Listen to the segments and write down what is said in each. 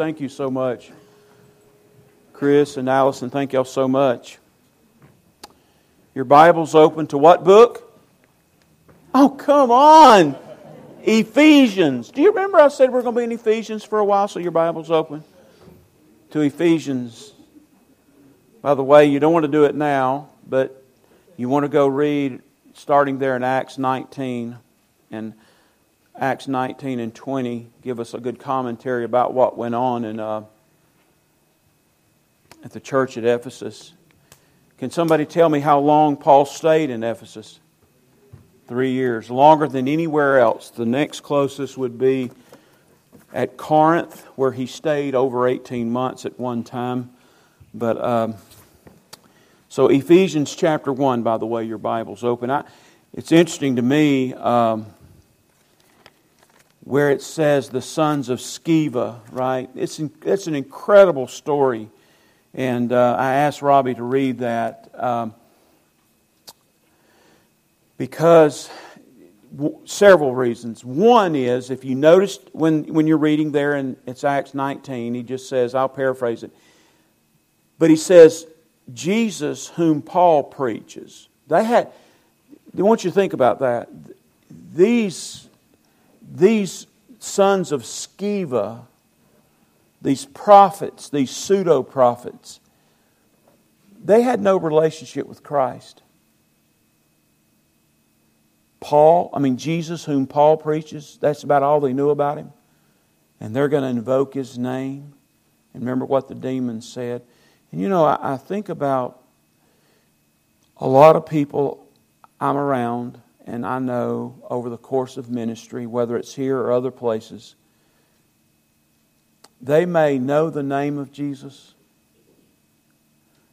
Thank you so much. Chris and Allison, thank y'all so much. Your Bible's open to what book? Oh, come on! Ephesians. Do you remember I said we're going to be in Ephesians for a while, so your Bible's open to Ephesians. By the way, you don't want to do it now, but you want to go read starting there in Acts 19 and Acts 19 and 20 give us a good commentary about what went on in, at the church at Ephesus. Can somebody tell me how long Paul stayed in Ephesus? 3 years, longer than anywhere else. The next closest would be at Corinth, where he stayed over 18 months at one time. But so Ephesians chapter 1, by the way, your Bible's open. It's interesting to me where it says the sons of Sceva, right? It's an incredible story. And I asked Robbie to read that because several reasons. One is, if you noticed when you're reading there, and it's Acts 19, he just says, I'll paraphrase it, but he says, Jesus whom Paul preaches. They want you to think about that. These sons of Sceva, these prophets, these pseudo-prophets, they had no relationship with Christ. Jesus whom Paul preaches, that's about all they knew about Him. And they're going to invoke His name. And remember what the demon said. And you know, I think about a lot of people I'm around and I know over the course of ministry, whether it's here or other places, they may know the name of Jesus.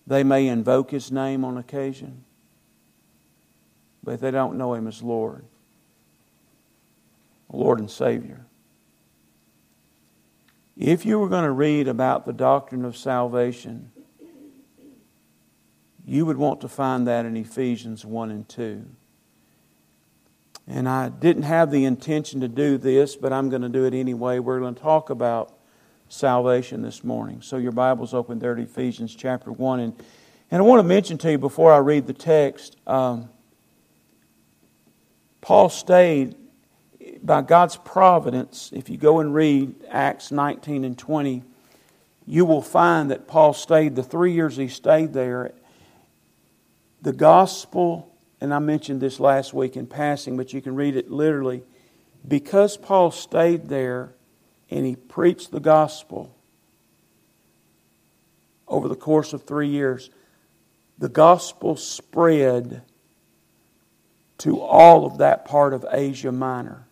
They may invoke His name on occasion, but they don't know Him as Lord and Savior. If you were going to read about the doctrine of salvation, you would want to find that in Ephesians 1 and 2. And I didn't have the intention to do this, but I'm going to do it anyway. We're going to talk about salvation this morning. So your Bible's open there to Ephesians chapter 1. And I want to mention to you before I read the text, Paul stayed by God's providence. If you go and read Acts 19 and 20, you will find that Paul stayed, the 3 years he stayed there, the gospel, and I mentioned this last week in passing, but you can read it literally, because Paul stayed there, and he preached the gospel over the course of 3 years. The gospel spread to all of that part of Asia Minor.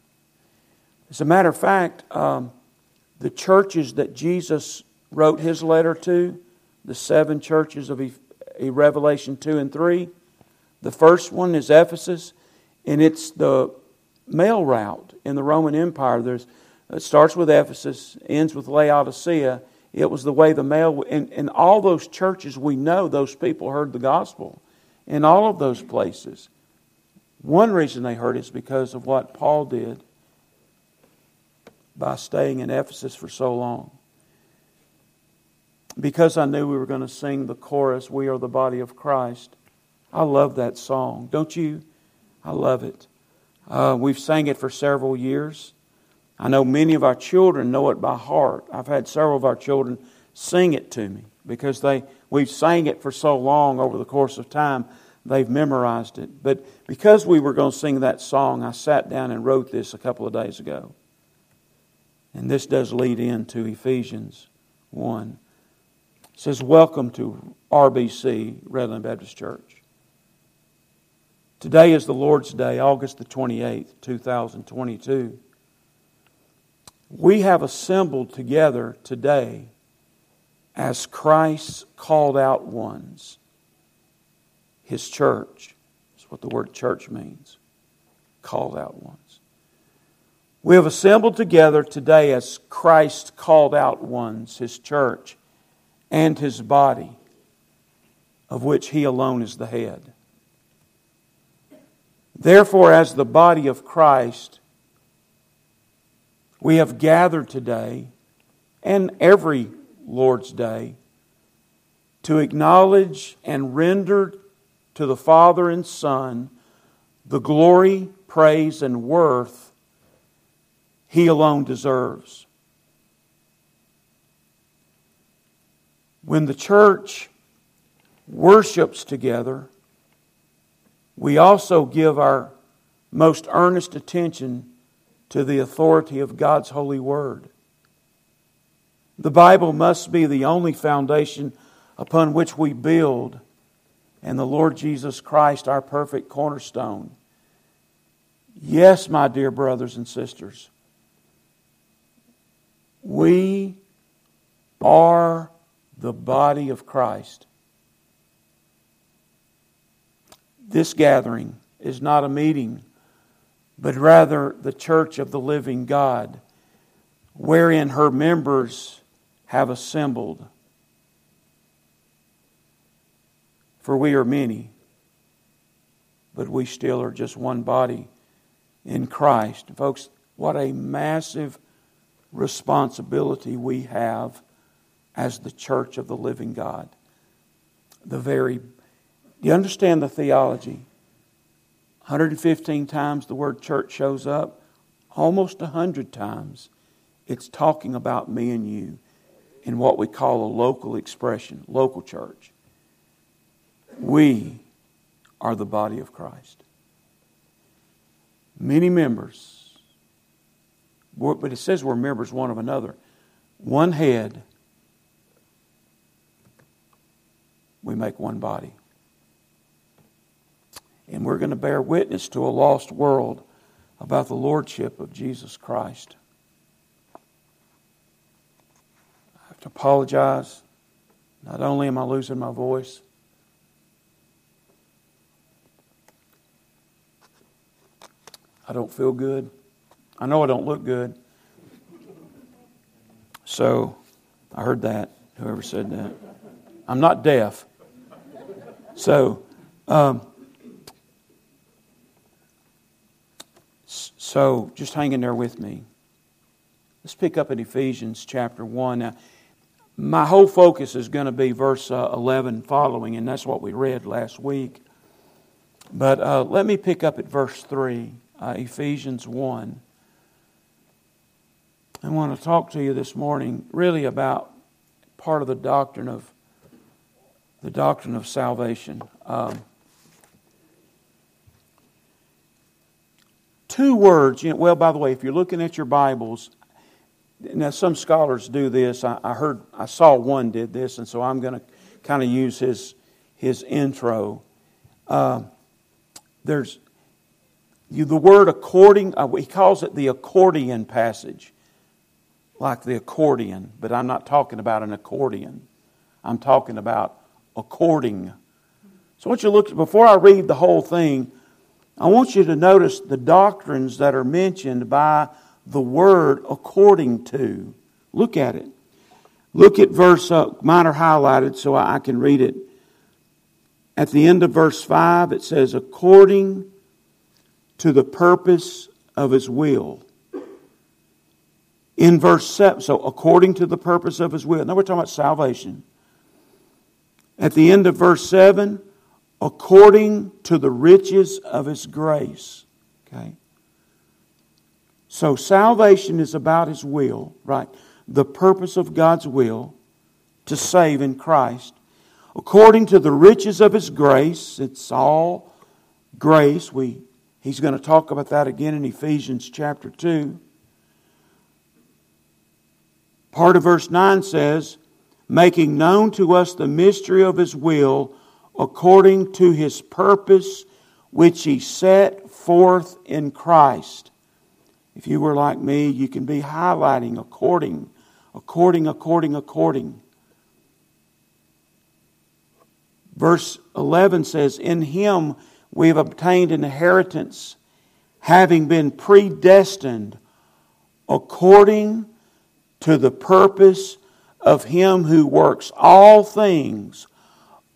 As a matter of fact, the churches that Jesus wrote His letter to, the seven churches of Revelation 2 and 3, the first one is Ephesus, and it's the mail route in the Roman Empire. It starts with Ephesus, ends with Laodicea. It was the way the mail... In all those churches we know, those people heard the gospel. In all of those places. One reason they heard it is because of what Paul did by staying in Ephesus for so long. Because I knew we were going to sing the chorus, We Are the Body of Christ. I love that song. Don't you? I love it. We've sang it for several years. I know many of our children know it by heart. I've had several of our children sing it to me because we've sang it for so long over the course of time, they've memorized it. But because we were going to sing that song, I sat down and wrote this a couple of days ago. And this does lead into Ephesians 1. It says, welcome to RBC, Redland Baptist Church. Today is the Lord's Day, August the 28th, 2022. We have assembled together today as Christ's called out ones, His church. That's what the word church means, called out ones. We have assembled together today as Christ's called out ones, His church, and His body, of which He alone is the head. Therefore, as the body of Christ, we have gathered today and every Lord's Day to acknowledge and render to the Father and Son the glory, praise, and worth He alone deserves. When the church worships together, we also give our most earnest attention to the authority of God's holy word. The Bible must be the only foundation upon which we build, and the Lord Jesus Christ, our perfect cornerstone. Yes, my dear brothers and sisters, we are the body of Christ. This gathering is not a meeting, but rather the church of the living God, wherein her members have assembled. For we are many, but we still are just one body in Christ. Folks, what a massive responsibility we have as the church of the living God. You understand the theology. 115 times the word church shows up. Almost 100 times it's talking about me and you in what we call a local expression, local church. We are the body of Christ. Many members, but it says we're members one of another. One head, we make one body. And we're going to bear witness to a lost world about the Lordship of Jesus Christ. I have to apologize. Not only am I losing my voice, I don't feel good. I know I don't look good. So, I heard that, whoever said that. I'm not deaf. So, just hang in there with me. Let's pick up in Ephesians chapter 1. Now, my whole focus is going to be verse 11 following, and that's what we read last week. But let me pick up at verse 3, Ephesians 1. I want to talk to you this morning really about part of the doctrine of salvation. Two words, by the way, if you're looking at your Bibles, now some scholars do this. I saw one did this, and so I'm going to kind of use his intro. The word according, he calls it the accordion passage, like the accordion, but I'm not talking about an accordion. I'm talking about according. So I want you to look, before I read the whole thing, I want you to notice the doctrines that are mentioned by the word according to. Look at it. Look at verse, mine are highlighted so I can read it. At the end of verse 5, it says, according to the purpose of His will. In verse 7, so according to the purpose of His will. Now we're talking about salvation. At the end of verse 7, according to the riches of His grace. Okay. So salvation is about His will, right? The purpose of God's will to save in Christ. According to the riches of His grace, it's all grace. He's going to talk about that again in Ephesians chapter 2. Part of verse 9 says, making known to us the mystery of His will, according to His purpose, which He set forth in Christ. If you were like me, you can be highlighting according. Verse 11 says, in Him we have obtained an inheritance, having been predestined according to the purpose of Him who works all things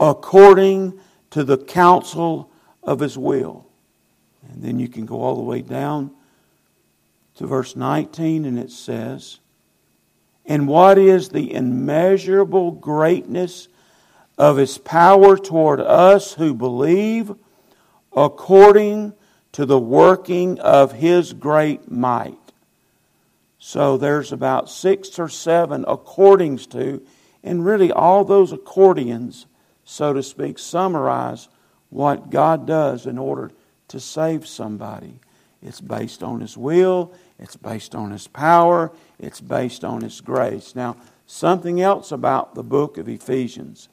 according to the counsel of His will. And then you can go all the way down to verse 19, and it says, And what is the immeasurable greatness of His power toward us who believe, according to the working of His great might. So there's about 6 or 7 accordings to, and really all those accordions, so to speak, summarize what God does in order to save somebody. It's based on His will, it's based on His power, it's based on His grace. Now, something else about the book of Ephesians.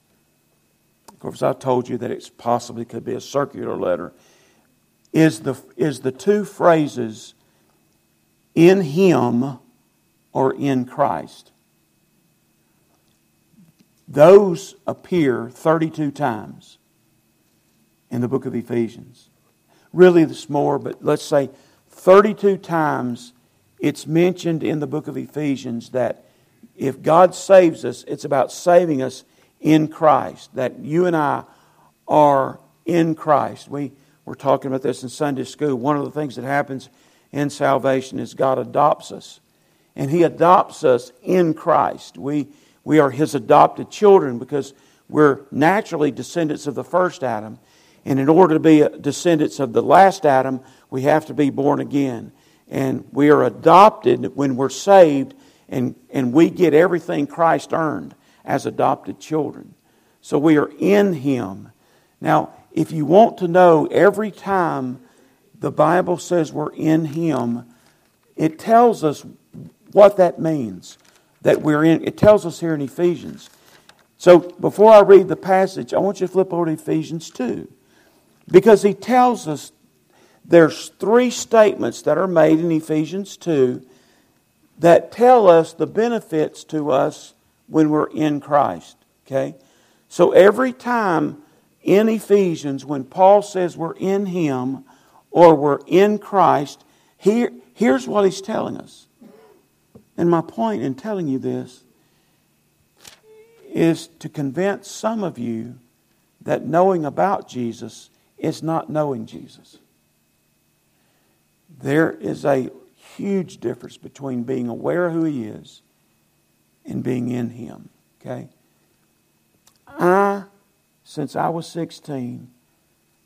Of course, I told you that it possibly could be a circular letter. Is the two phrases, in Him or in Christ. Those appear 32 times in the book of Ephesians. Really, there's more, but let's say 32 times it's mentioned in the book of Ephesians that if God saves us, it's about saving us in Christ, that you and I are in Christ. We're talking about this in Sunday school. One of the things that happens in salvation is God adopts us. And He adopts us in Christ. We are His adopted children because we're naturally descendants of the first Adam. And in order to be descendants of the last Adam, we have to be born again. And we are adopted when we're saved, and we get everything Christ earned as adopted children. So we are in Him. Now, if you want to know every time the Bible says we're in Him, it tells us what that means, that we're in. It tells us here in Ephesians. So before I read the passage, I want you to flip over to Ephesians 2. Because he tells us there's 3 statements that are made in Ephesians 2 that tell us the benefits to us when we're in Christ. Okay? So every time in Ephesians, when Paul says we're in Him or we're in Christ, here's what he's telling us. And my point in telling you this is to convince some of you that knowing about Jesus is not knowing Jesus. There is a huge difference between being aware of who He is and being in Him. Okay? Since I was 16,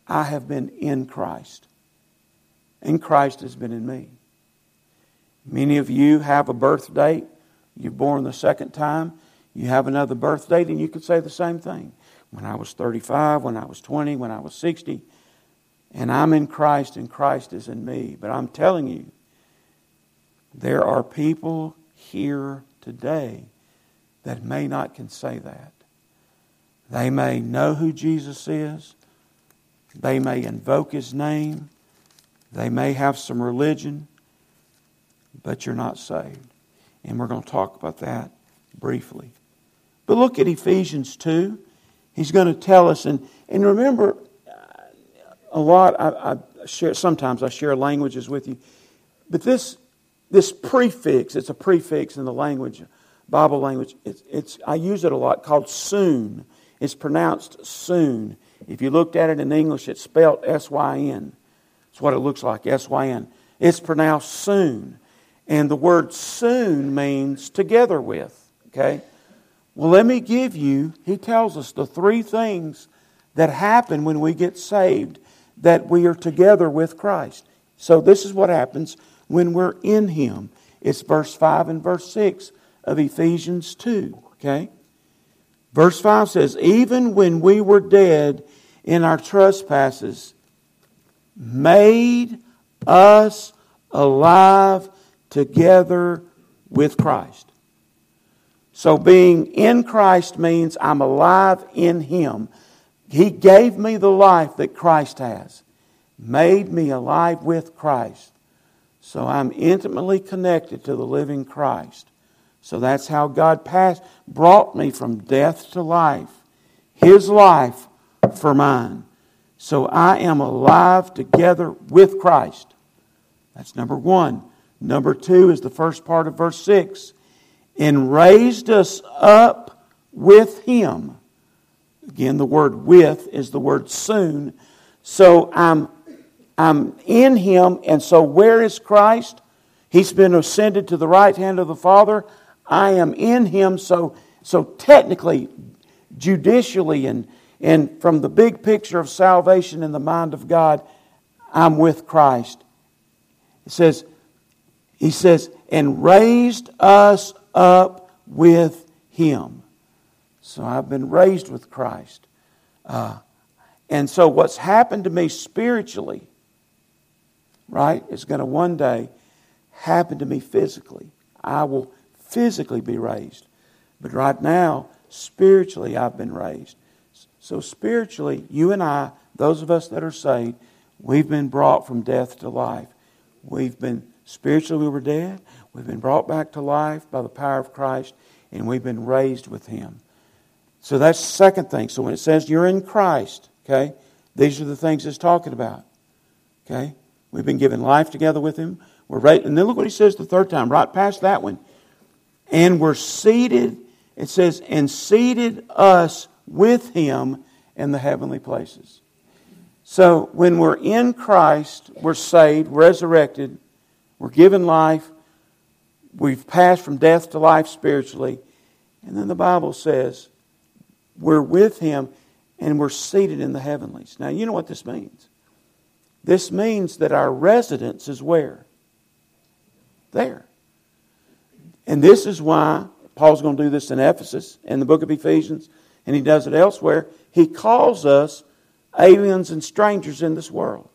I have been in Christ. And Christ has been in me. Many of you have a birth date. You're born the second time. You have another birth date, and you could say the same thing. When I was 35, when I was 20, when I was 60. And I'm in Christ, and Christ is in me. But I'm telling you, there are people here today that may not can say that. They may know who Jesus is. They may invoke His name. They may have some religion. But you're not saved. And we're going to talk about that briefly. But look at Ephesians 2. He's going to tell us, and remember, a lot, I share languages with you. But this prefix, it's a prefix in the language, Bible language, I use it a lot, called soon. It's pronounced soon. If you looked at it in English, it's spelled S-Y-N. That's what it looks like, S-Y-N. It's pronounced soon. And the word soon means together with. Okay? Well, let me give you, he tells us the 3 things that happen when we get saved, that we are together with Christ. So this is what happens when we're in Him. It's verse 5 and verse 6 of Ephesians 2. Okay? Verse 5 says, even when we were dead in our trespasses, made us alive together with Christ. So being in Christ means I'm alive in Him. He gave me the life that Christ has, made me alive with Christ. So I'm intimately connected to the living Christ. So that's how God brought me from death to life. His life for mine. So I am alive together with Christ. That's number 1. Number 2 is the first part of verse 6. And raised us up with Him. Again, the word with is the word soon. So I'm in Him, and so where is Christ? He's been ascended to the right hand of the Father. I am in him. So technically, judicially, and from the big picture of salvation in the mind of God, I'm with Christ. It says, he says, and raised us up with him. So I've been raised with Christ. And so what's happened to me spiritually, right, is going to one day happen to me physically. I will physically be raised. But right now, spiritually, I've been raised. So spiritually, you and I, those of us that are saved, we've been brought from death to life. We've been, spiritually we were dead. We've been brought back to life by the power of Christ, and we've been raised with him. So that's the second thing. So when it says you're in Christ, okay, these are the things it's talking about. Okay, we've been given life together with him. We're raised, and then look what he says the third time, right past that one. And we're seated, it says, and seated us with him in the heavenly places. So when we're in Christ, we're saved, resurrected, we're given life, we've passed from death to life spiritually, and then the Bible says we're with him and we're seated in the heavenlies. Now, you know what this means. This means that our residence is where? There. And this is why Paul's going to do this in Ephesus, in the book of Ephesians, and he does it elsewhere. He calls us aliens and strangers in this world.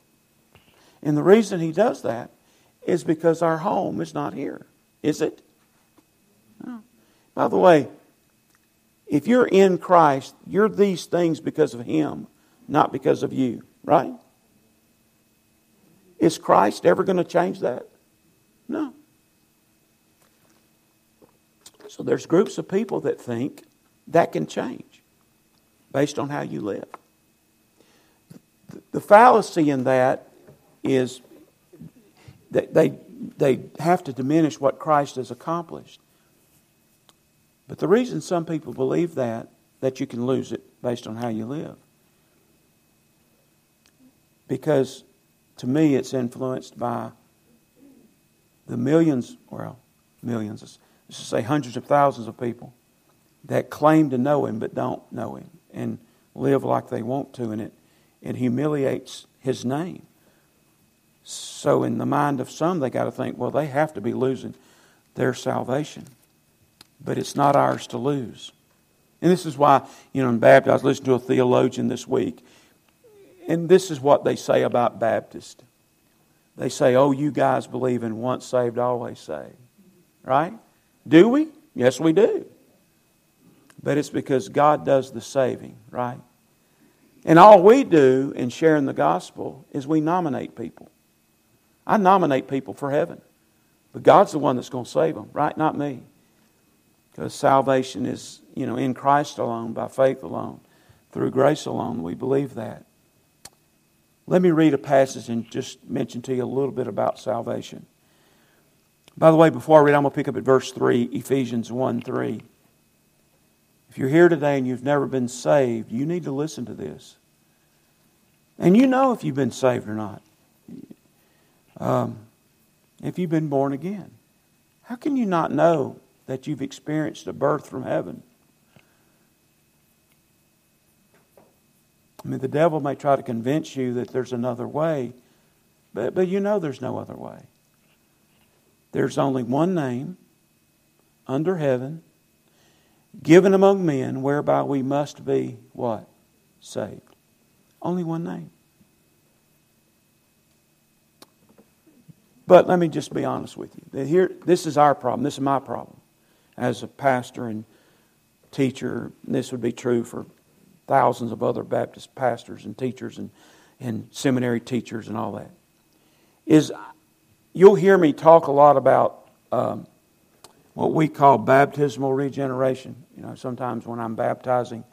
And the reason he does that is because our home is not here. Is it? No. By the way, if you're in Christ, you're these things because of him, not because of you, right? Is Christ ever going to change that? No. So there's groups of people that think that can change based on how you live. The fallacy in that is that they have to diminish what Christ has accomplished. But the reason some people believe that you can lose it based on how you live. Because to me it's influenced by the millions, let's just say hundreds of thousands of people that claim to know him but don't know him and live like they want to, and it humiliates his name. So in the mind of some, they got to think, well, they have to be losing their salvation. But it's not ours to lose. And this is why, in Baptist, I was listening to a theologian this week, and this is what they say about Baptists. They say, oh, you guys believe in once saved, always saved. Right? Do we? Yes, we do. But it's because God does the saving, right? And all we do in sharing the gospel is we nominate people. I nominate people for heaven. But God's the one that's going to save them, right? Not me. Because salvation is, in Christ alone, by faith alone, through grace alone. We believe that. Let me read a passage and just mention to you a little bit about salvation. By the way, before I read, I'm going to pick up at verse 3, Ephesians 1:3. If you're here today and you've never been saved, you need to listen to this. And you know if you've been saved or not. If you've been born again. How can you not know that you've experienced a birth from heaven? The devil may try to convince you that there's another way, but you know there's no other way. There's only one name under heaven given among men whereby we must be what? Saved. Only one name. But let me just be honest with you. Here, this is our problem. This is my problem as a pastor and teacher. This would be true for thousands of other Baptist pastors and teachers and seminary teachers and all that. Is you'll hear me talk a lot about what we call baptismal regeneration. Sometimes when I'm baptizing,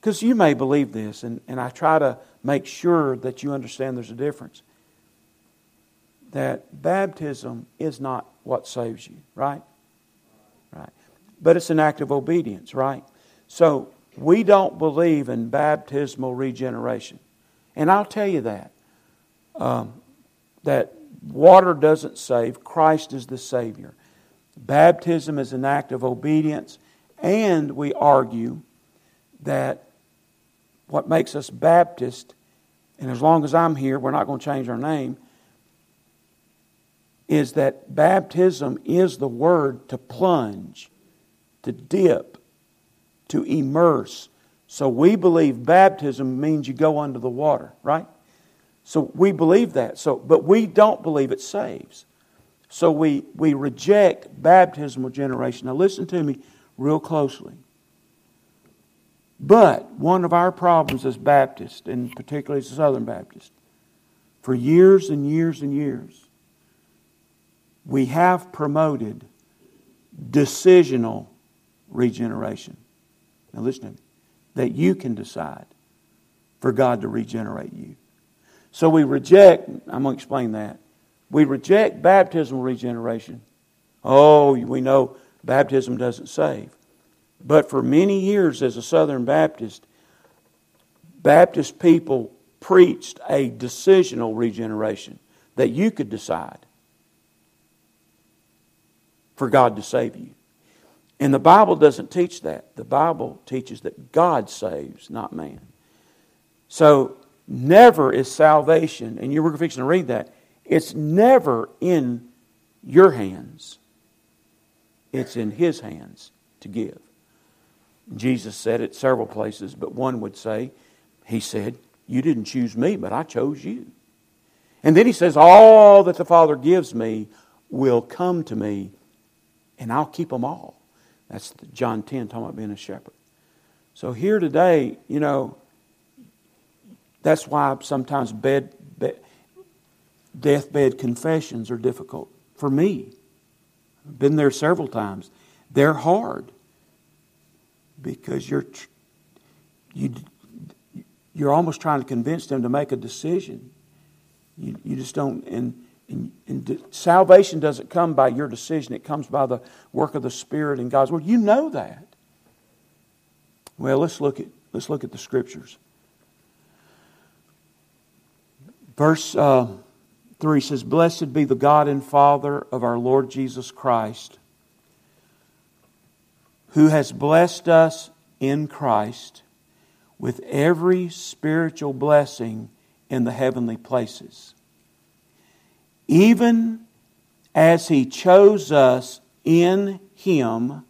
because you may believe this, and I try to make sure that you understand there's a difference. That baptism is not what saves you, right? Right. But it's an act of obedience, right? So we don't believe in baptismal regeneration. And I'll tell you that. That water doesn't save. Christ is the Savior. Baptism is an act of obedience, and we argue that what makes us Baptist, and as long as I'm here, we're not going to change our name, is that baptism is the word to plunge, to dip, to immerse. So we believe baptism means you go under the water, right? So we believe that. So, but we don't believe it saves. So we reject baptismal generation. Now listen to me real closely. But one of our problems as Baptists, and particularly as Southern Baptists, for years and years and years, we have promoted decisional regeneration. Now listen to me. That you can decide for God to regenerate you. So we reject, I'm going to explain that. We reject baptismal regeneration. Oh, we know baptism doesn't save. But for many years as a Southern Baptist, Baptist people preached a decisional regeneration that you could decide for God to save you. And the Bible doesn't teach that. The Bible teaches that God saves, not man. So never is salvation, and you were fixing to read that, it's never in your hands. It's in His hands to give. Jesus said it several places, but one would say, He said, you didn't choose me, but I chose you. And then He says, all that the Father gives me will come to me, and I'll keep them all. That's John 10, talking about being a shepherd. So here today, you know, that's why sometimes deathbed confessions are difficult. For me, I've been there several times. They're hard. Because you're almost trying to convince them to make a decision. You just don't. And salvation doesn't come by your decision. It comes by the work of the Spirit and God's Word. You know that. Well, let's look at the Scriptures. Verse 3 says, "Blessed be the God and Father of our Lord Jesus Christ, who has blessed us in Christ with every spiritual blessing in the heavenly places, even as He chose us in Him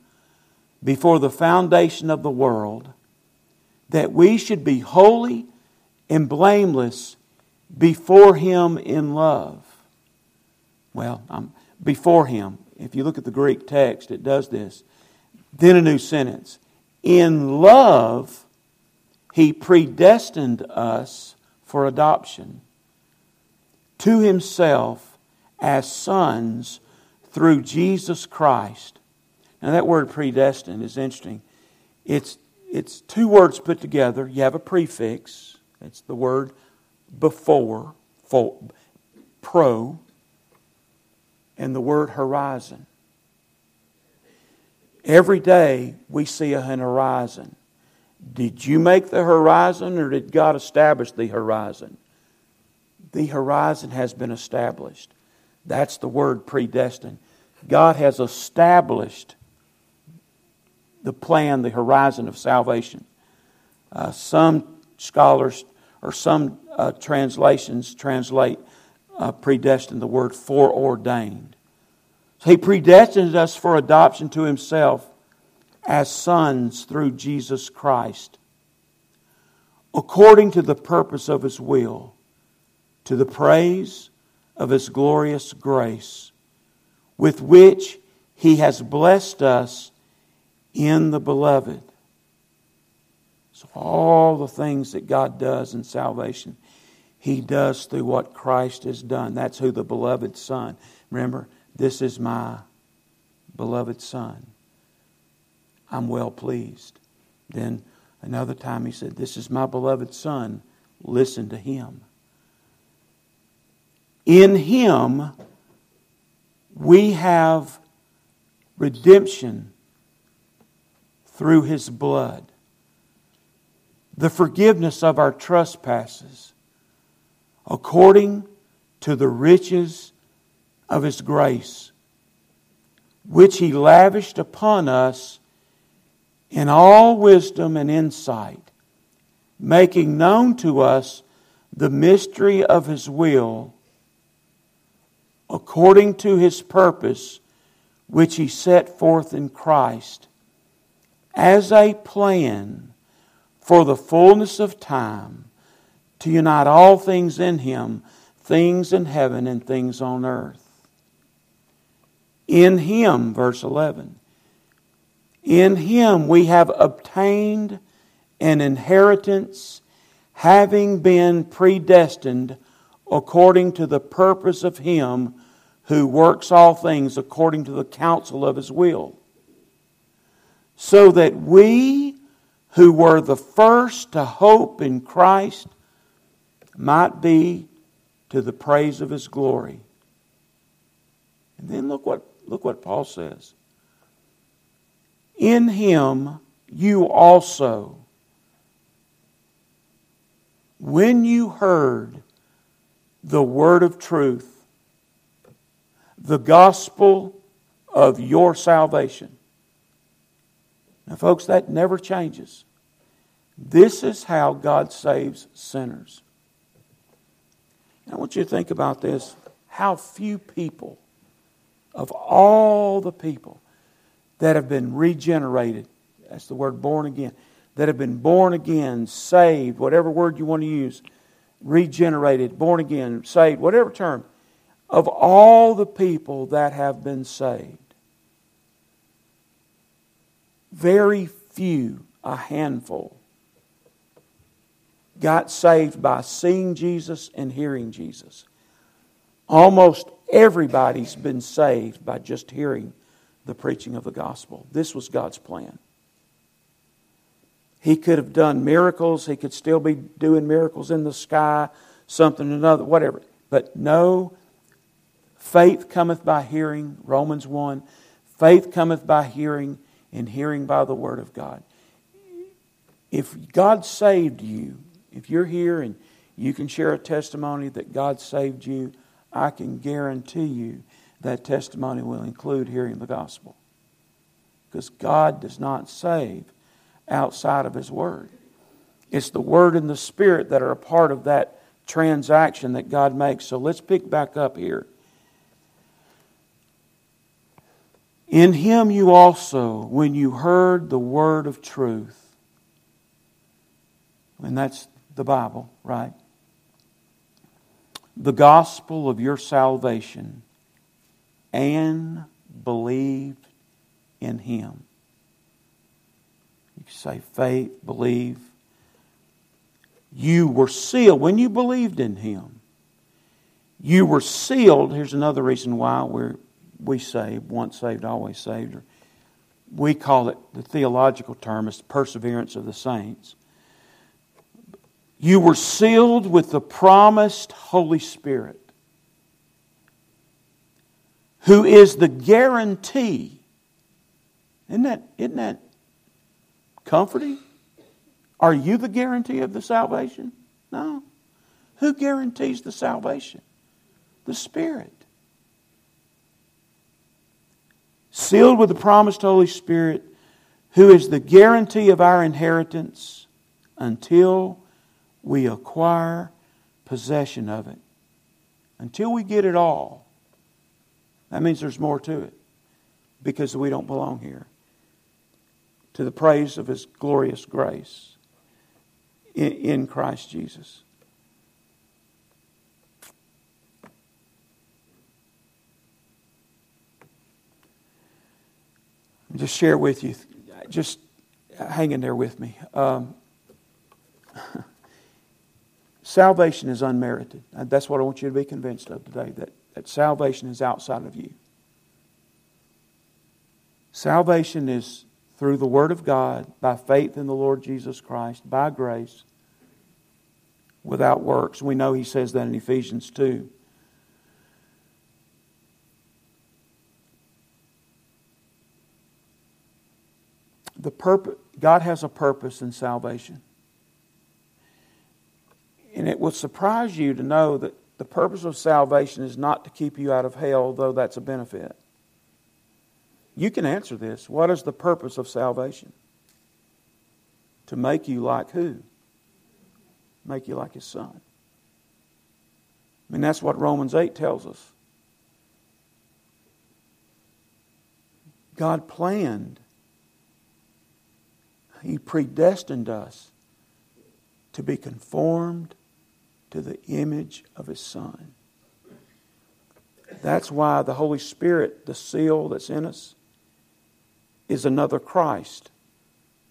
before the foundation of the world, that we should be holy and blameless before Him in love." Well, before Him. If you look at the Greek text, it does this. Then a new sentence. In love, He predestined us for adoption to Himself as sons through Jesus Christ. Now that word predestined is interesting. It's two words put together. You have a prefix. That's the word before, pro, and the word horizon. Every day we see an horizon. Did you make the horizon or did God establish the horizon? The horizon has been established. That's the word predestined. God has established the plan, the horizon of salvation. Some scholars or some translations translate predestined, the word foreordained. He predestined us for adoption to Himself as sons through Jesus Christ, according to the purpose of His will, to the praise of His glorious grace, with which He has blessed us in the Beloved. So all the things that God does in salvation, He does through what Christ has done. That's who the Beloved Son. Remember, this is my beloved Son. I'm well pleased. Then another time He said, this is my beloved Son. Listen to Him. In Him we have redemption through His blood, the forgiveness of our trespasses, according to the riches of His grace, which He lavished upon us in all wisdom and insight, making known to us the mystery of His will, according to His purpose, which He set forth in Christ, as a plan for the fullness of time, to unite all things in Him, things in heaven and things on earth. In Him, verse 11, in Him we have obtained an inheritance, having been predestined according to the purpose of Him who works all things according to the counsel of His will, so that we who were the first to hope in Christ might be to the praise of His glory. And then look what Paul says. In Him you also, when you heard the word of truth, the gospel of your salvation. Now, folks, that never changes. This is how God saves sinners. I want you to think about this. How few people, of all the people that have been regenerated, that's the word born again, that have been born again, saved, whatever word you want to use, regenerated, born again, saved, whatever term, of all the people that have been saved, very few, a handful, got saved by seeing Jesus and hearing Jesus. Almost everybody's been saved by just hearing the preaching of the gospel. This was God's plan. He could have done miracles. He could still be doing miracles in the sky, something or another, whatever. But no, faith cometh by hearing, Romans 1. Faith cometh by hearing, and hearing by the Word of God. If God saved you, if you're here and you can share a testimony that God saved you, I can guarantee you that testimony will include hearing the gospel. Because God does not save outside of His Word. It's the Word and the Spirit that are a part of that transaction that God makes. So let's pick back up here. In Him you also, when you heard the word of truth, and that's the Bible, right? The gospel of your salvation, and believed in Him. You can say faith, believe. You were sealed when you believed in Him. You were sealed. Here's another reason why we say once saved, always saved. Or we call it, the theological term is the perseverance of the saints. You were sealed with the promised Holy Spirit, who is the guarantee. Isn't that comforting? Are you the guarantee of the salvation? No. Who guarantees the salvation? The Spirit. Sealed with the promised Holy Spirit, who is the guarantee of our inheritance until we acquire possession of it. Until we get it all. That means there's more to it, because we don't belong here. To the praise of His glorious grace in Christ Jesus. I'll just share with you, just hang in there with me. Salvation is unmerited. That's what I want you to be convinced of today, that salvation is outside of you. Salvation is through the Word of God, by faith in the Lord Jesus Christ, by grace, without works. We know He says that in Ephesians 2. God has a purpose in salvation. And it will surprise you to know that the purpose of salvation is not to keep you out of hell, though that's a benefit. You can answer this. What is the purpose of salvation? To make you like who? Make you like His Son. I mean, that's what Romans 8 tells us. God planned. He predestined us to be conformed to the image of His Son. That's why the Holy Spirit, the seal that's in us, is another Christ.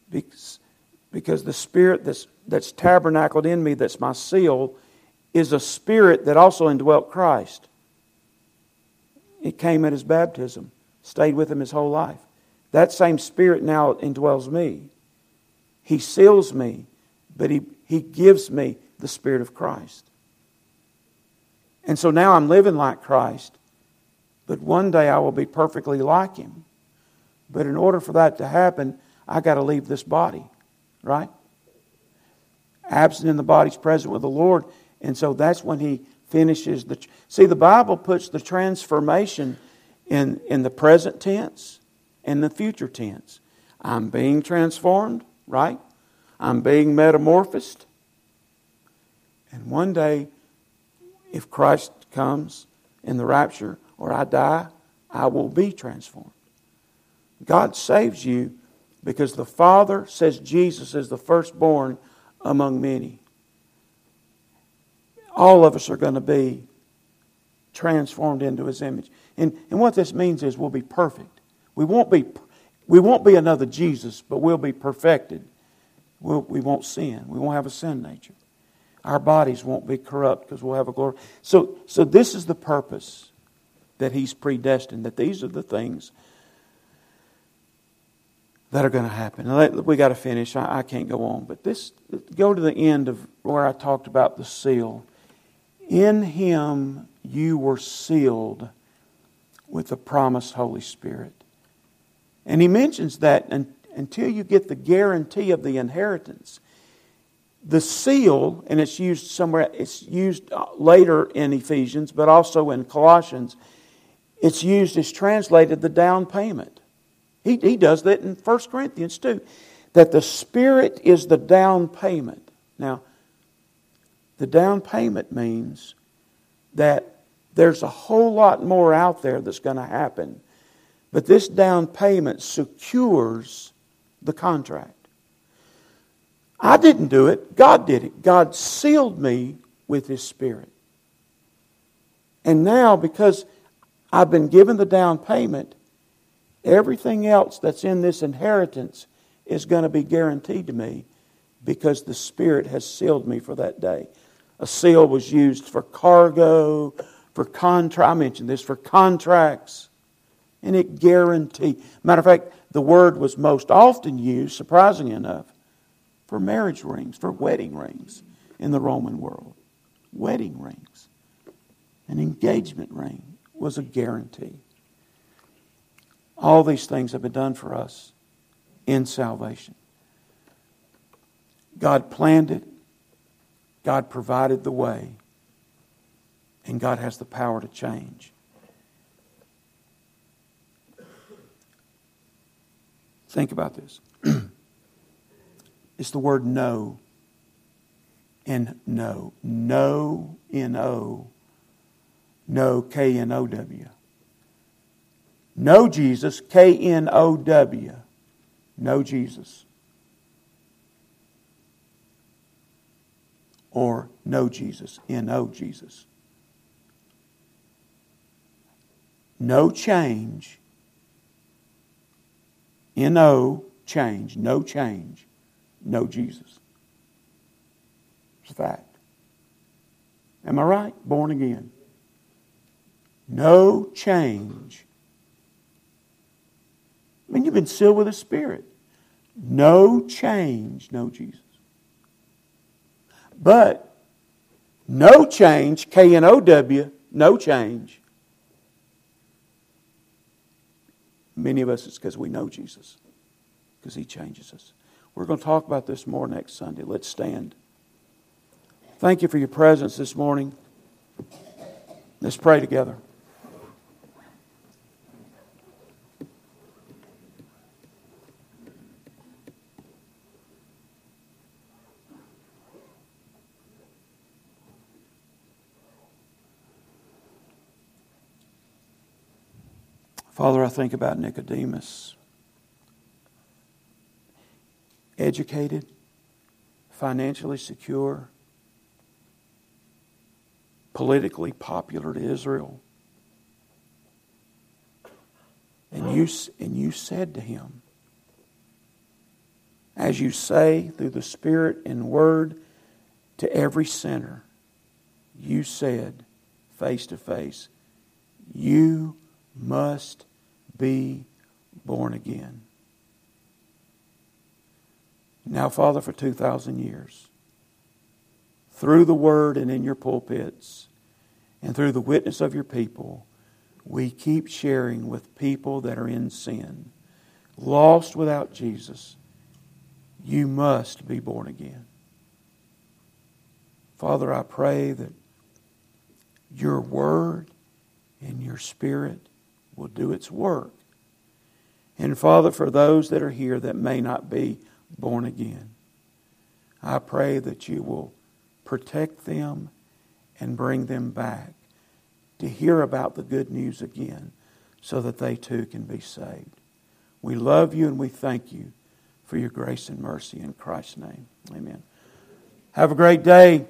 Because the Spirit that's tabernacled in me, that's my seal, is a Spirit that also indwelt Christ. It came at His baptism, stayed with Him His whole life. That same Spirit now indwells me. He seals me, but He gives me the Spirit of Christ. And so now I'm living like Christ, but one day I will be perfectly like Him. But in order for that to happen, I got to leave this body, right? Absent in the body's present with the Lord. And so that's when He finishes the... See, the Bible puts the transformation in the present tense and the future tense. I'm being transformed, right? I'm being metamorphosed. And one day, if Christ comes in the rapture or I die, I will be transformed. God saves you because the Father says Jesus is the firstborn among many. All of us are going to be transformed into His image. And what this means is we'll be perfect. We won't be another Jesus, but we'll be perfected. We won't sin. We won't have a sin nature. Our bodies won't be corrupt because we'll have a glory. So this is the purpose that He's predestined, that these are the things that are going to happen. We got to finish. I can't go on. But go to the end of where I talked about the seal. In Him you were sealed with the promised Holy Spirit. And he mentions that until you get the guarantee of the inheritance. The seal, and it's used somewhere, it's used later in Ephesians, but also in Colossians, it's translated the down payment. He does that in 1 Corinthians too, that the Spirit is the down payment. Now, the down payment means that there's a whole lot more out there that's going to happen, but this down payment secures the contract. I didn't do it. God did it. God sealed me with His Spirit. And now, because I've been given the down payment, everything else that's in this inheritance is going to be guaranteed to me because the Spirit has sealed me for that day. A seal was used for cargo, for contracts. And it guaranteed. Matter of fact, the word was most often used, surprisingly enough, for marriage rings, for wedding rings in the Roman world. Wedding rings. An engagement ring was a guarantee. All these things have been done for us in salvation. God planned it. God provided the way. And God has the power to change. Think about this. It's the word know and no. No, N-O. No, K-N-O-W. Know Jesus, K-N-O-W. Know Jesus. Or know Jesus, N-O-Jesus. No change. N-O, change. No change. Know Jesus. It's a fact. Am I right? Born again. No change. I mean, you've been sealed with the Spirit. No change. Know Jesus. But no change, K-N-O-W, no change. Many of us, it's because we know Jesus. Because He changes us. We're going to talk about this more next Sunday. Let's stand. Thank you for your presence this morning. Let's pray together. Father, I think about Nicodemus. Educated, financially secure, politically popular to Israel. And you said to him, as you say through the Spirit and Word to every sinner, you said face to face, you must be born again. Now, Father, for 2,000 years, through the Word and in your pulpits and through the witness of your people, we keep sharing with people that are in sin, lost without Jesus. You must be born again. Father, I pray that your Word and your Spirit will do its work. And Father, for those that are here that may not be born again, I pray that you will protect them and bring them back to hear about the good news again so that they too can be saved. We love you and we thank you for your grace and mercy in Christ's name. Amen. Have a great day.